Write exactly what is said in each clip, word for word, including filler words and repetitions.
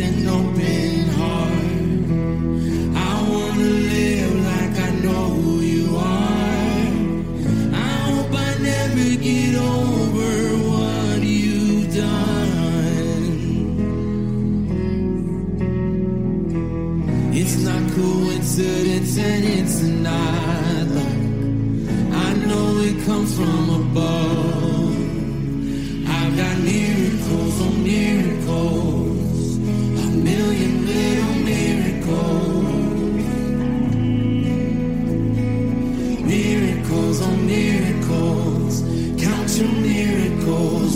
an open heart. I want to live like I know who you are. I hope I never get over what you've done. It's not coincidence and it's not luck. I know it comes from above. I've got miracles on miracles.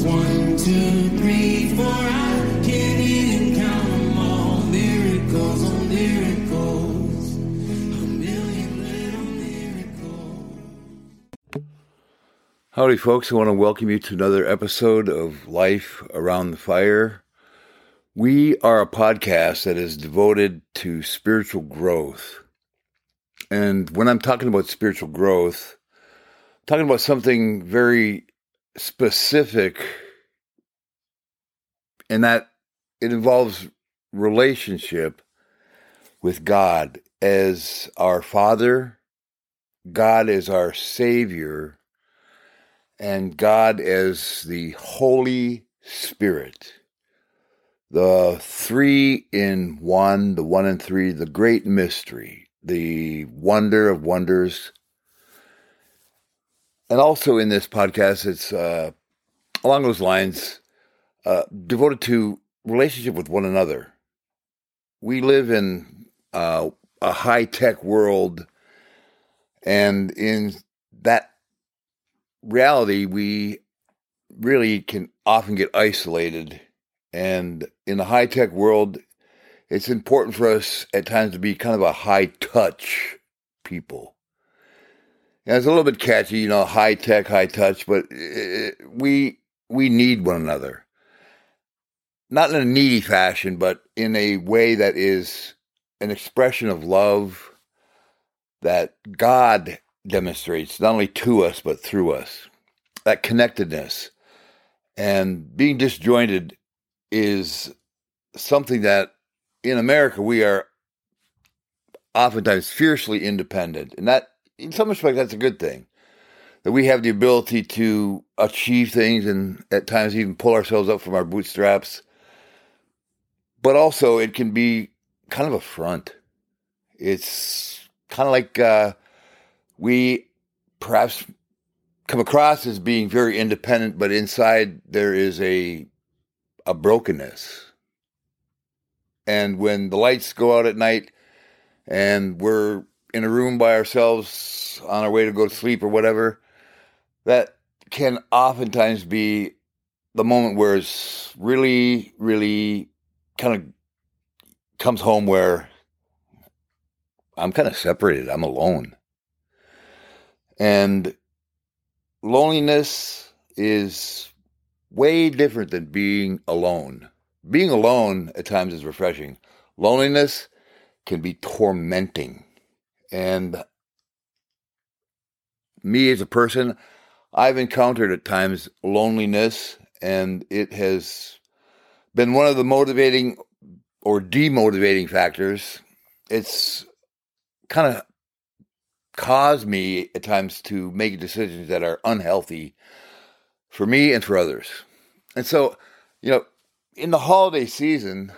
One, two, three, four, I can't even count them all. Miracles on miracles, a million little miracles. Howdy, folks. I want to welcome you to another episode of Life Around the Fire. We are a podcast that is devoted to spiritual growth. And when I'm talking about spiritual growth, I'm talking about something very specific, and that it involves relationship with God as our Father, God as our Savior, and God as the Holy Spirit. The three in one, the one in three, the great mystery, the wonder of wonders. And also in this podcast, it's uh, along those lines, uh, devoted to relationship with one another. We live in uh, a high-tech world, and in that reality, we really can often get isolated. And in the high-tech world, it's important for us at times to be kind of a high-touch people. Yeah, it's a little bit catchy, you know, high tech, high touch, but it, we we need one another. Not in a needy fashion, but in a way that is an expression of love that God demonstrates, not only to us, but through us. That connectedness and being disjointed is something that in America we are oftentimes fiercely independent, and that in some respect, that's a good thing, that we have the ability to achieve things and at times even pull ourselves up from our bootstraps. But also, it can be kind of a front. It's kind of like uh, we perhaps come across as being very independent, but inside there is a a brokenness. And when the lights go out at night and we're in a room by ourselves on our way to go to sleep or whatever, that can oftentimes be the moment where it's really, really kind of comes home where I'm kind of separated. I'm alone. And loneliness is way different than being alone. Being alone at times is refreshing. Loneliness can be tormenting. And me as a person, I've encountered at times loneliness, and it has been one of the motivating or demotivating factors. It's kind of caused me at times to make decisions that are unhealthy for me and for others. And so, you know, in the holiday season,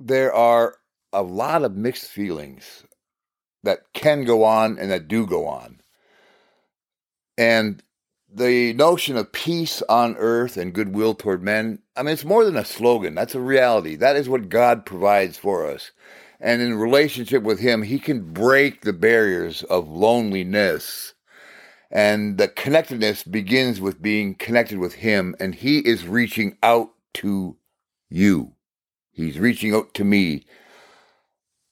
there are a lot of mixed feelings that can go on and that do go on. And the notion of peace on earth and goodwill toward men, I mean, it's more than a slogan. That's a reality. That is what God provides for us. And in relationship with Him, He can break the barriers of loneliness. And the connectedness begins with being connected with Him, and He is reaching out to you. He's reaching out to me.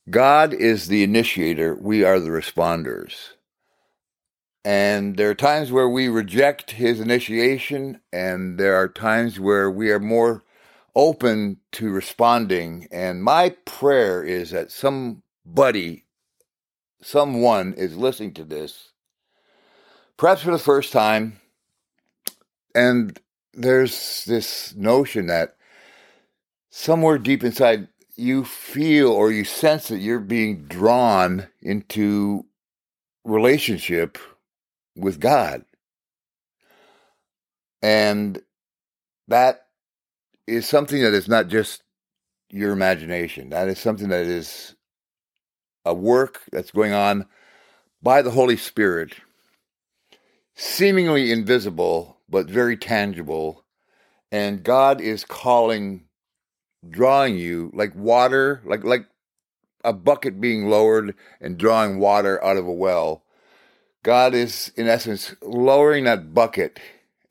God is the initiator. We are the responders. And there are times where we reject His initiation, and there are times where we are more open to responding. And my prayer is that somebody, someone is listening to this, perhaps for the first time, and there's this notion that somewhere deep inside you feel or you sense that you're being drawn into relationship with God. And that is something that is not just your imagination. That is something that is a work that's going on by the Holy Spirit, seemingly invisible, but very tangible. And God is calling, drawing you like water, like like a bucket being lowered and drawing water out of a well. God is, in essence, lowering that bucket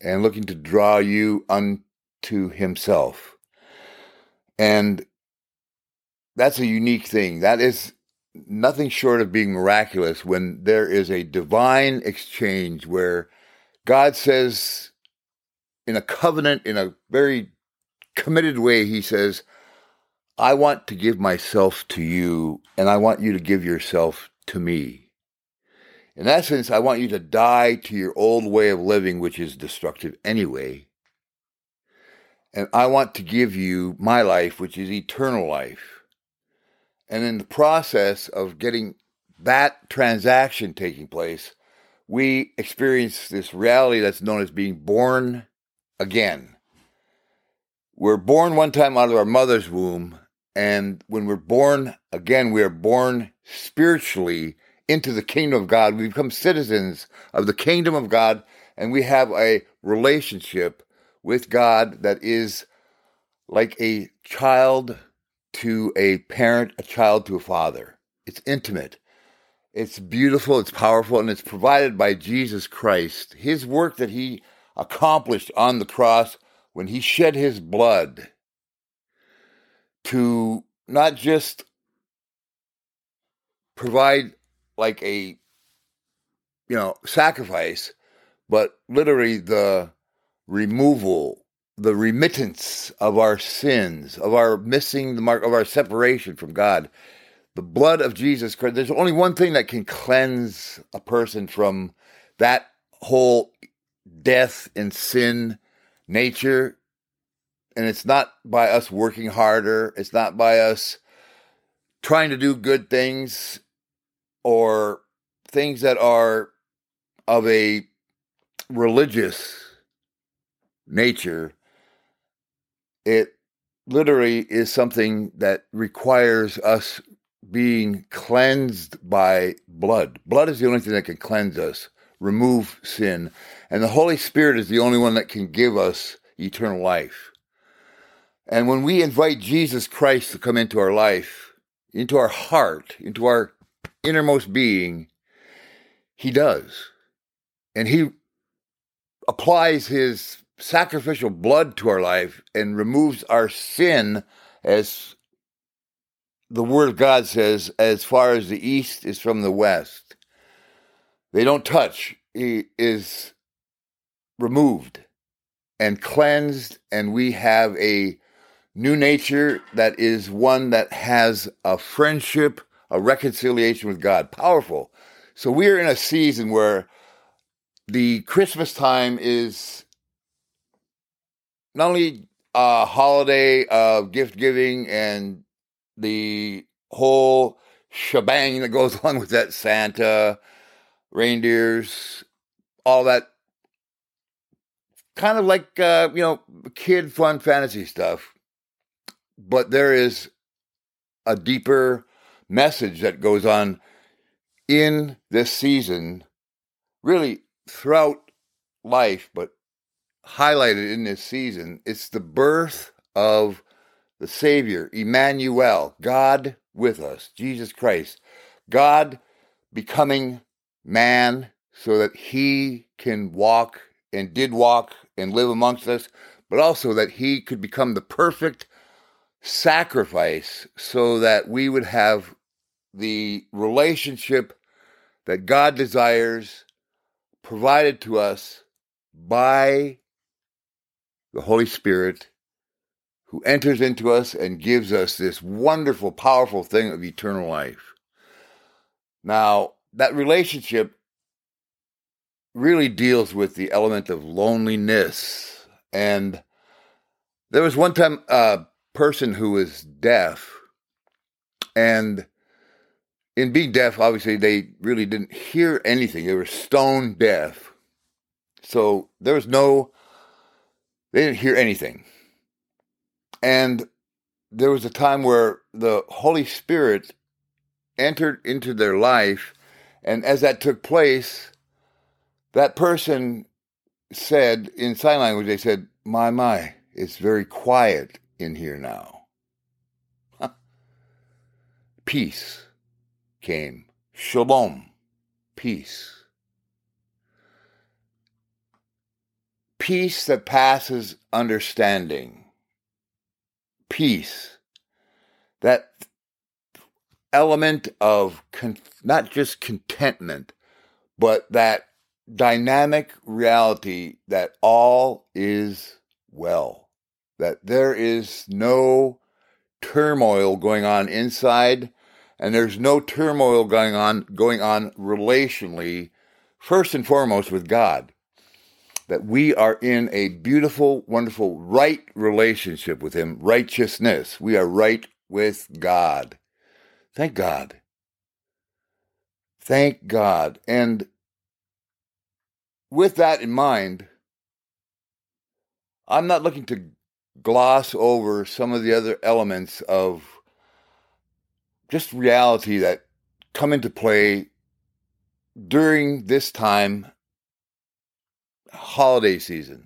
and looking to draw you unto himself. And that's a unique thing. That is nothing short of being miraculous when there is a divine exchange where God says, in a covenant, in a very committed way, he says, I want to give myself to you, and I want you to give yourself to me. In essence, I want you to die to your old way of living, which is destructive anyway. And I want to give you my life, which is eternal life. And in the process of getting that transaction taking place, we experience this reality that's known as being born again. We're born one time out of our mother's womb, and when we're born again, we are born spiritually into the kingdom of God. We become citizens of the kingdom of God, and we have a relationship with God that is like a child to a parent, a child to a father. It's intimate. It's beautiful, it's powerful, and it's provided by Jesus Christ. His work that he accomplished on the cross when he shed his blood to not just provide like a, you know, sacrifice, but literally the removal, the remittance of our sins, of our missing the mark, of our separation from God. The blood of Jesus Christ. There's only one thing that can cleanse a person from that whole death and sin nature. And it's not by us working harder. It's not by us trying to do good things or things that are of a religious nature. It literally is something that requires us being cleansed by blood. Blood is the only thing that can cleanse us, remove sin. And the Holy Spirit is the only one that can give us eternal life. And when we invite Jesus Christ to come into our life, into our heart, into our innermost being, he does. And he applies his sacrificial blood to our life and removes our sin, as the Word of God says, as far as the east is from the west. They don't touch. He is removed and cleansed, and we have a new nature that is one that has a friendship, a reconciliation with God. Powerful. So we are in a season where the Christmas time is not only a holiday of gift giving and the whole shebang that goes along with that, Santa, reindeers, all that kind of like, uh, you know, kid fun fantasy stuff. But there is a deeper message that goes on in this season, really throughout life, but highlighted in this season. It's the birth of the Savior, Emmanuel, God with us, Jesus Christ, God becoming man so that he can walk and did walk and live amongst us, but also that he could become the perfect sacrifice so that we would have the relationship that God desires provided to us by the Holy Spirit, who enters into us and gives us this wonderful, powerful thing of eternal life. Now, that relationship really deals with the element of loneliness. And there was one time a person who is deaf, and in being deaf, obviously, they really didn't hear anything. They were stone deaf. So there was no, they didn't hear anything. And there was a time where the Holy Spirit entered into their life, and as that took place, that person said, in sign language, they said, my, my, it's very quiet in here now. Huh. Peace came. Shalom. Peace. Peace that passes understanding. Peace. That element of con- not just contentment, but that dynamic reality that all is well, that there is no turmoil going on inside, and there's no turmoil going on going on relationally, first and foremost with God, that we are in a beautiful, wonderful, right relationship with Him, righteousness. We are right with God. Thank God. Thank God. And with that in mind, I'm not looking to gloss over some of the other elements of just reality that come into play during this time, holiday season.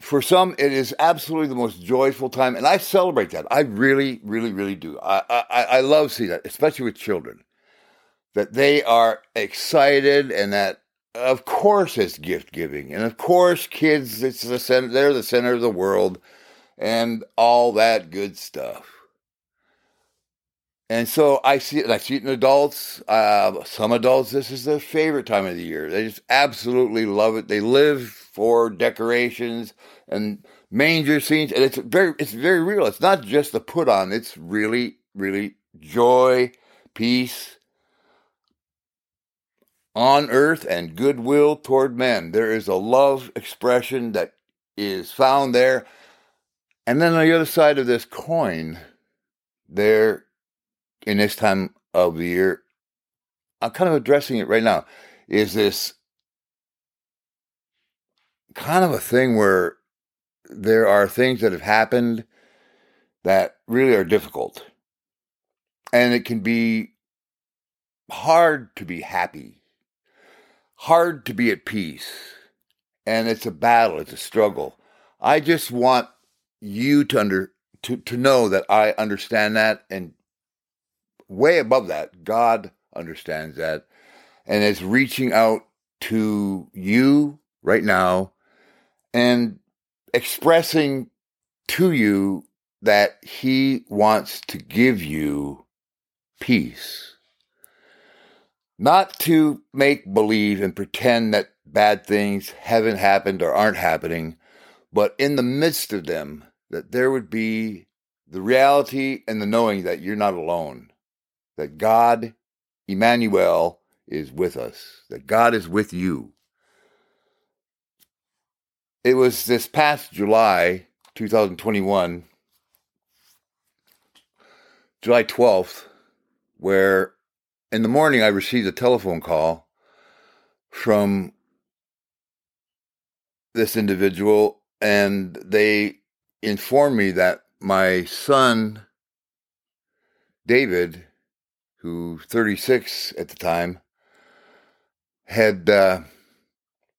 For some, it is absolutely the most joyful time, and I celebrate that. I really, really, really do. I, I, I love seeing that, especially with children, that they are excited and that of course it's gift giving, and of course kids, it's the center, they're the center of the world, and all that good stuff. And so I see it, and I see it in adults. Uh, some adults, this is their favorite time of the year. They just absolutely love it. They live for decorations and manger scenes, and it's very, it's very real. It's not just the put on. It's really, really joy, peace on earth, and goodwill toward men. There is a love expression that is found there. And then on the other side of this coin, there, in this time of the year, I'm kind of addressing it right now, is this kind of a thing where there are things that have happened that really are difficult. And it can be hard to be happy. Hard to be at peace, and it's a battle, it's a struggle. I just want you to under to, to know that I understand that, and way above that, God understands that, and is reaching out to you right now and expressing to you that He wants to give you peace. Not to make believe and pretend that bad things haven't happened or aren't happening, but in the midst of them, that there would be the reality and the knowing that you're not alone, that God, Emmanuel, is with us, that God is with you. It was this past July, twenty twenty-one, July twelfth, where in the morning, I received a telephone call from this individual, and they informed me that my son, David, who thirty-six at the time, had uh,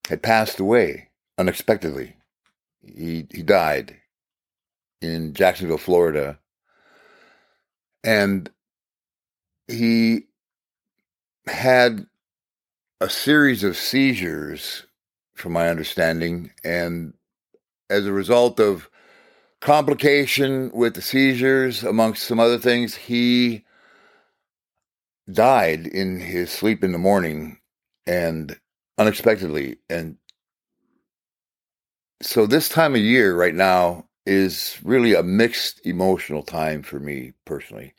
had passed away unexpectedly. He he died in Jacksonville, Florida, and he had a series of seizures, from my understanding, and as a result of complication with the seizures, amongst some other things, he died in his sleep in the morning, and unexpectedly. And so this time of year right now is really a mixed emotional time for me personally.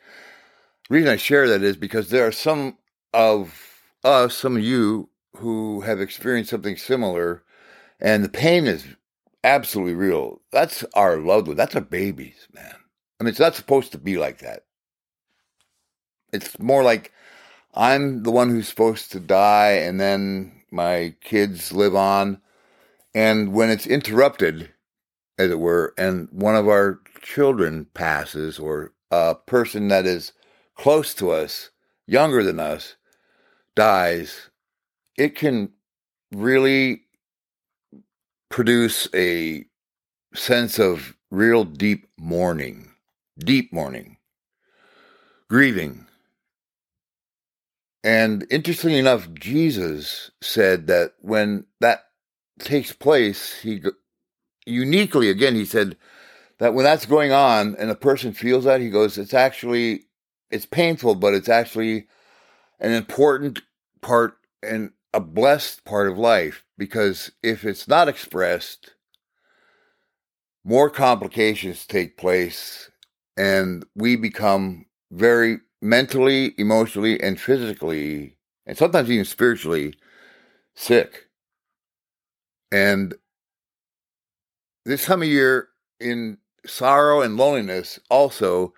The reason I share that is because there are some of us, some of you who have experienced something similar, and the pain is absolutely real. That's our loved one. That's our babies, man. I mean, it's not supposed to be like that. It's more like I'm the one who's supposed to die, and then my kids live on. And when it's interrupted, as it were, and one of our children passes, or a person that is close to us, younger than us, dies, it can really produce a sense of real deep mourning, deep mourning, grieving. And interestingly enough, Jesus said that when that takes place, he uniquely, again, he said that when that's going on and a person feels that, he goes, it's actually, it's painful, but it's actually an important part and a blessed part of life, because if it's not expressed, more complications take place, and we become very mentally, emotionally, and physically, and sometimes even spiritually, sick. And this time of year, in sorrow and loneliness, also,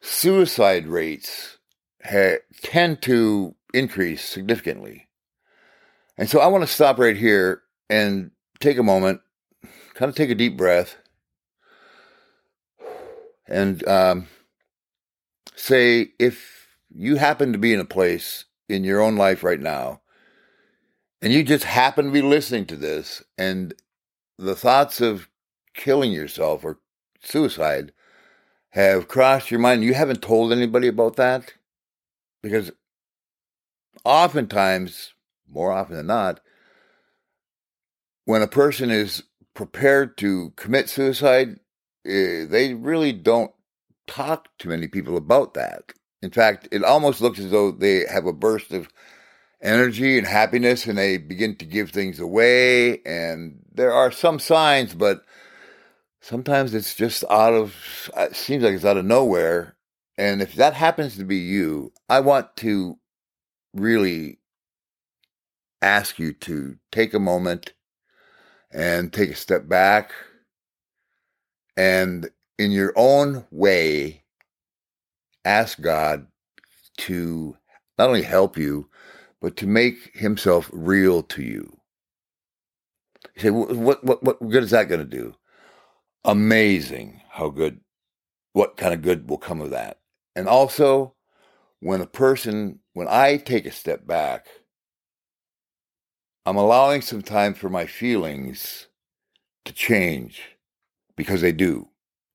suicide rates ha- tend to increase significantly. And so I want to stop right here and take a moment, kind of take a deep breath, and um, say, if you happen to be in a place in your own life right now, and you just happen to be listening to this, and the thoughts of killing yourself or suicide have crossed your mind, you haven't told anybody about that, because oftentimes, more often than not, when a person is prepared to commit suicide, they really don't talk to many people about that. In fact, it almost looks as though they have a burst of energy and happiness, and they begin to give things away, and there are some signs, but sometimes it's just out of, it seems like it's out of nowhere. And if that happens to be you, I want to really ask you to take a moment and take a step back, and in your own way, ask God to not only help you, but to make himself real to you. You say, what, what, what good is that going to do? Amazing how good, what kind of good will come of that. And also, when a person, when I take a step back, I'm allowing some time for my feelings to change, because they do.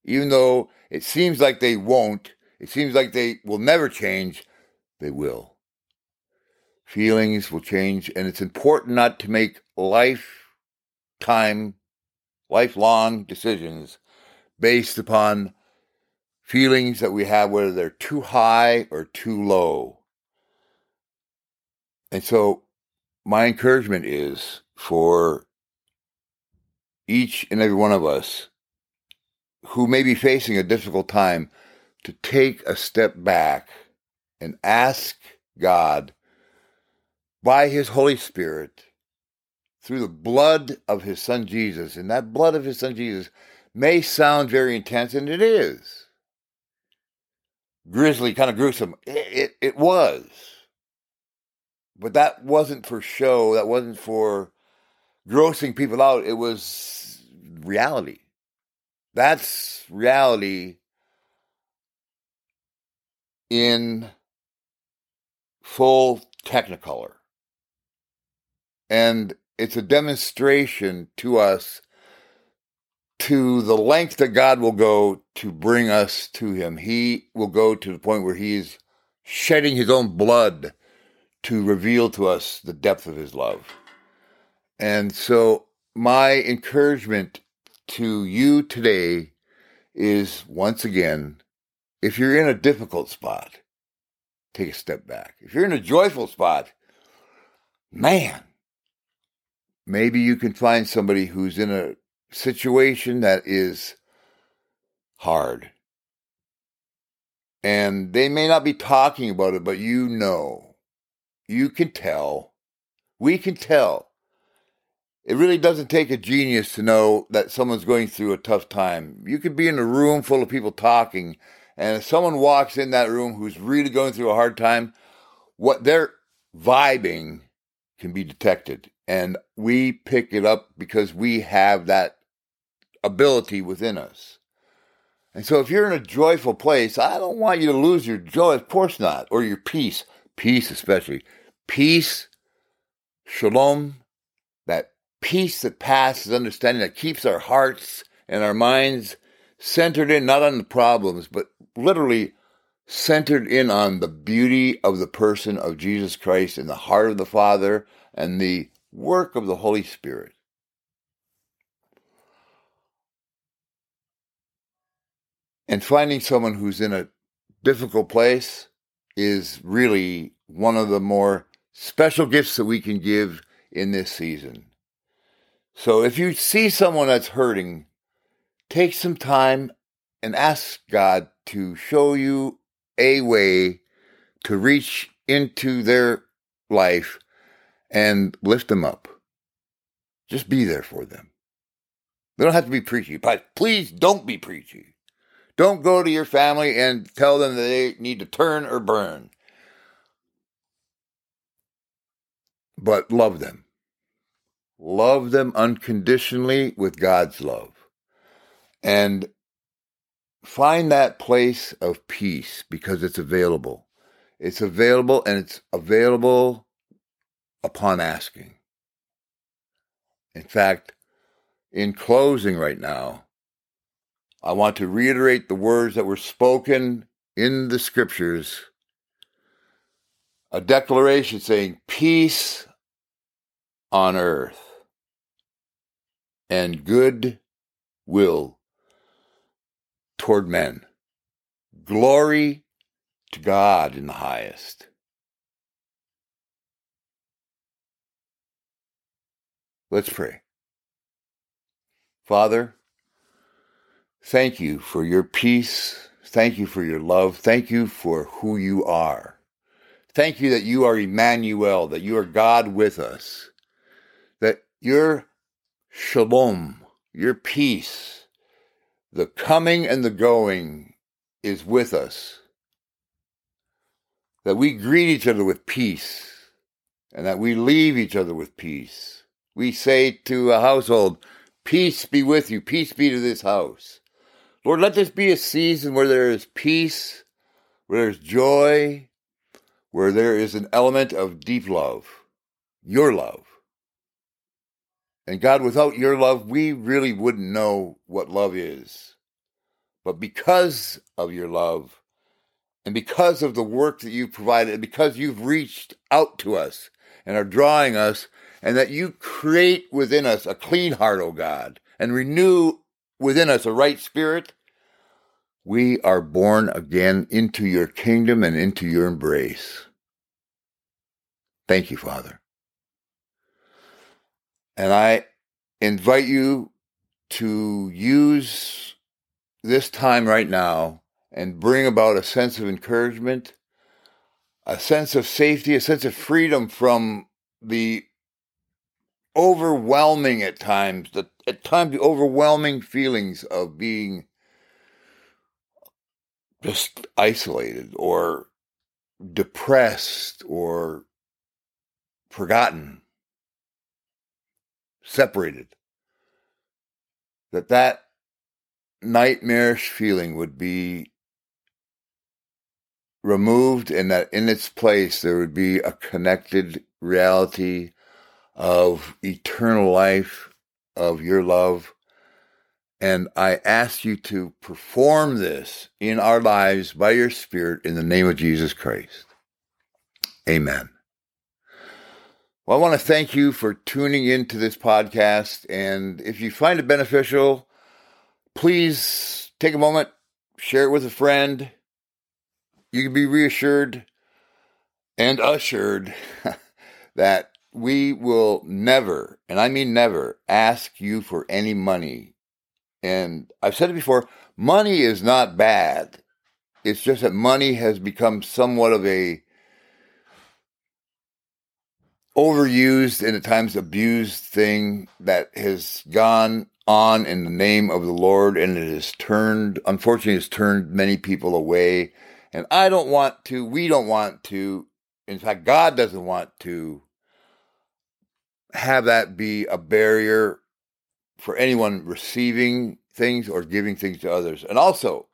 Even though it seems like they won't, it seems like they will never change, they will. Feelings will change, and it's important not to make lifetime, lifelong decisions based upon feelings that we have, whether they're too high or too low. And so my encouragement is for each and every one of us who may be facing a difficult time to take a step back and ask God, by his Holy Spirit, through the blood of his son Jesus, and that blood of his son Jesus may sound very intense, and it is. Grisly, kind of gruesome. It, it, it was. But that wasn't for show. That wasn't for grossing people out. It was reality. That's reality in full technicolor. And it's a demonstration to us to the length that God will go to bring us to him. He will go to the point where he is shedding his own blood to reveal to us the depth of his love. And so my encouragement to you today is, once again, if you're in a difficult spot, take a step back. If you're in a joyful spot, man, maybe you can find somebody who's in a situation that is hard. And they may not be talking about it, but you know. You can tell. We can tell. It really doesn't take a genius to know that someone's going through a tough time. You could be in a room full of people talking, and if someone walks in that room who's really going through a hard time, what they're vibing can be detected. And we pick it up because we have that ability within us. And so if you're in a joyful place, I don't want you to lose your joy, of course not, or your peace, peace especially. Peace, shalom, that peace that passes understanding, that keeps our hearts and our minds centered in, not on the problems, but literally centered in on the beauty of the person of Jesus Christ and the heart of the Father and the work of the Holy Spirit. And finding someone who's in a difficult place is really one of the more special gifts that we can give in this season. So if you see someone that's hurting, take some time and ask God to show you a way to reach into their life and lift them up. Just be there for them. They don't have to be preachy, but please don't be preachy. Don't go to your family and tell them that they need to turn or burn. But love them. Love them unconditionally with God's love. And find that place of peace because it's available. It's available and it's available upon asking. In fact, in closing right now, I want to reiterate the words that were spoken in the scriptures. A declaration saying, peace on earth and good will toward men. Glory to God in the highest. Let's pray. Father, thank you for your peace. Thank you for your love. Thank you for who you are. Thank you that you are Emmanuel, that you are God with us, that your shalom, your peace, the coming and the going is with us, that we greet each other with peace, and that we leave each other with peace. We say to a household, peace be with you, peace be to this house. Lord, let this be a season where there is peace, where there is joy, where there is an element of deep love, your love. And God, without your love, we really wouldn't know what love is. But because of your love, and because of the work that you've provided, and because you've reached out to us and are drawing us, and that you create within us a clean heart, O God, and renew within us a right spirit, we are born again into your kingdom and into your embrace. Thank you, Father. And I invite you to use this time right now and bring about a sense of encouragement, a sense of safety, a sense of freedom from the overwhelming at times, the, at times the overwhelming feelings of being just isolated or depressed or forgotten, separated, that that nightmarish feeling would be removed and that in its place there would be a connected reality of eternal life, of your love. And I ask you to perform this in our lives by your Spirit in the name of Jesus Christ. Amen. Well, I want to thank you for tuning into this podcast. And if you find it beneficial, please take a moment, share it with a friend. You can be reassured and assured that we will never, and I mean never, ask you for any money. And I've said it before, money is not bad. It's just that money has become somewhat of a overused and at times abused thing that has gone on in the name of the Lord, and it has turned, unfortunately, it's turned many people away. And I don't want to, we don't want to, in fact, God doesn't want to have that be a barrier for anyone receiving things or giving things to others. And also,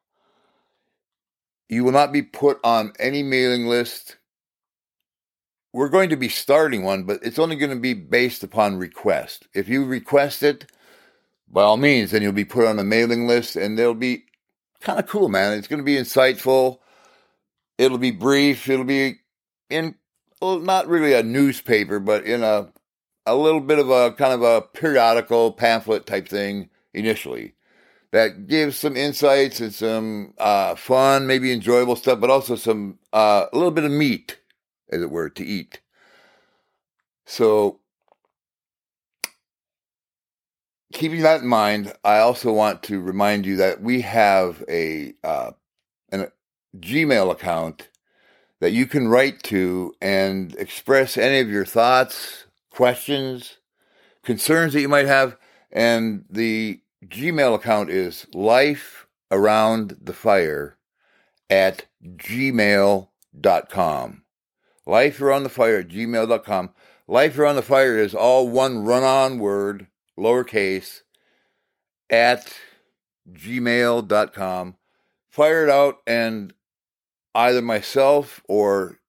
you will not be put on any mailing list. We're going to be starting one, but it's only going to be based upon request. If you request it, by all means, then you'll be put on a mailing list, and they'll be kind of cool, man. It's going to be insightful. It'll be brief. It'll be in, well, not really a newspaper, but in a a little bit of a kind of a periodical pamphlet type thing initially that gives some insights and some uh, fun, maybe enjoyable stuff, but also some uh, a little bit of meat, as it were, to eat. So keeping that in mind, I also want to remind you that we have a uh, an Gmail account that you can write to and express any of your thoughts, questions, concerns that you might have. And the Gmail account is Life Around the Fire at gmail dot com. Life Around the Fire at gmail dot com. Life Around the Fire is all one run-on word, lowercase, at gmail dot com. Fire it out, and either myself or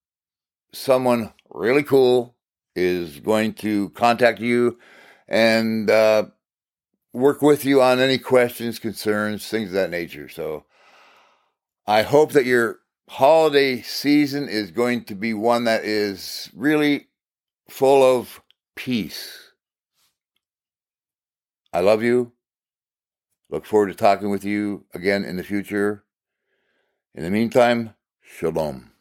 someone really cool is going to contact you and uh, work with you on any questions, concerns, things of that nature. So I hope that you're holiday season is going to be one that is really full of peace. I love you. Look forward to talking with you again in the future. In the meantime, Shalom.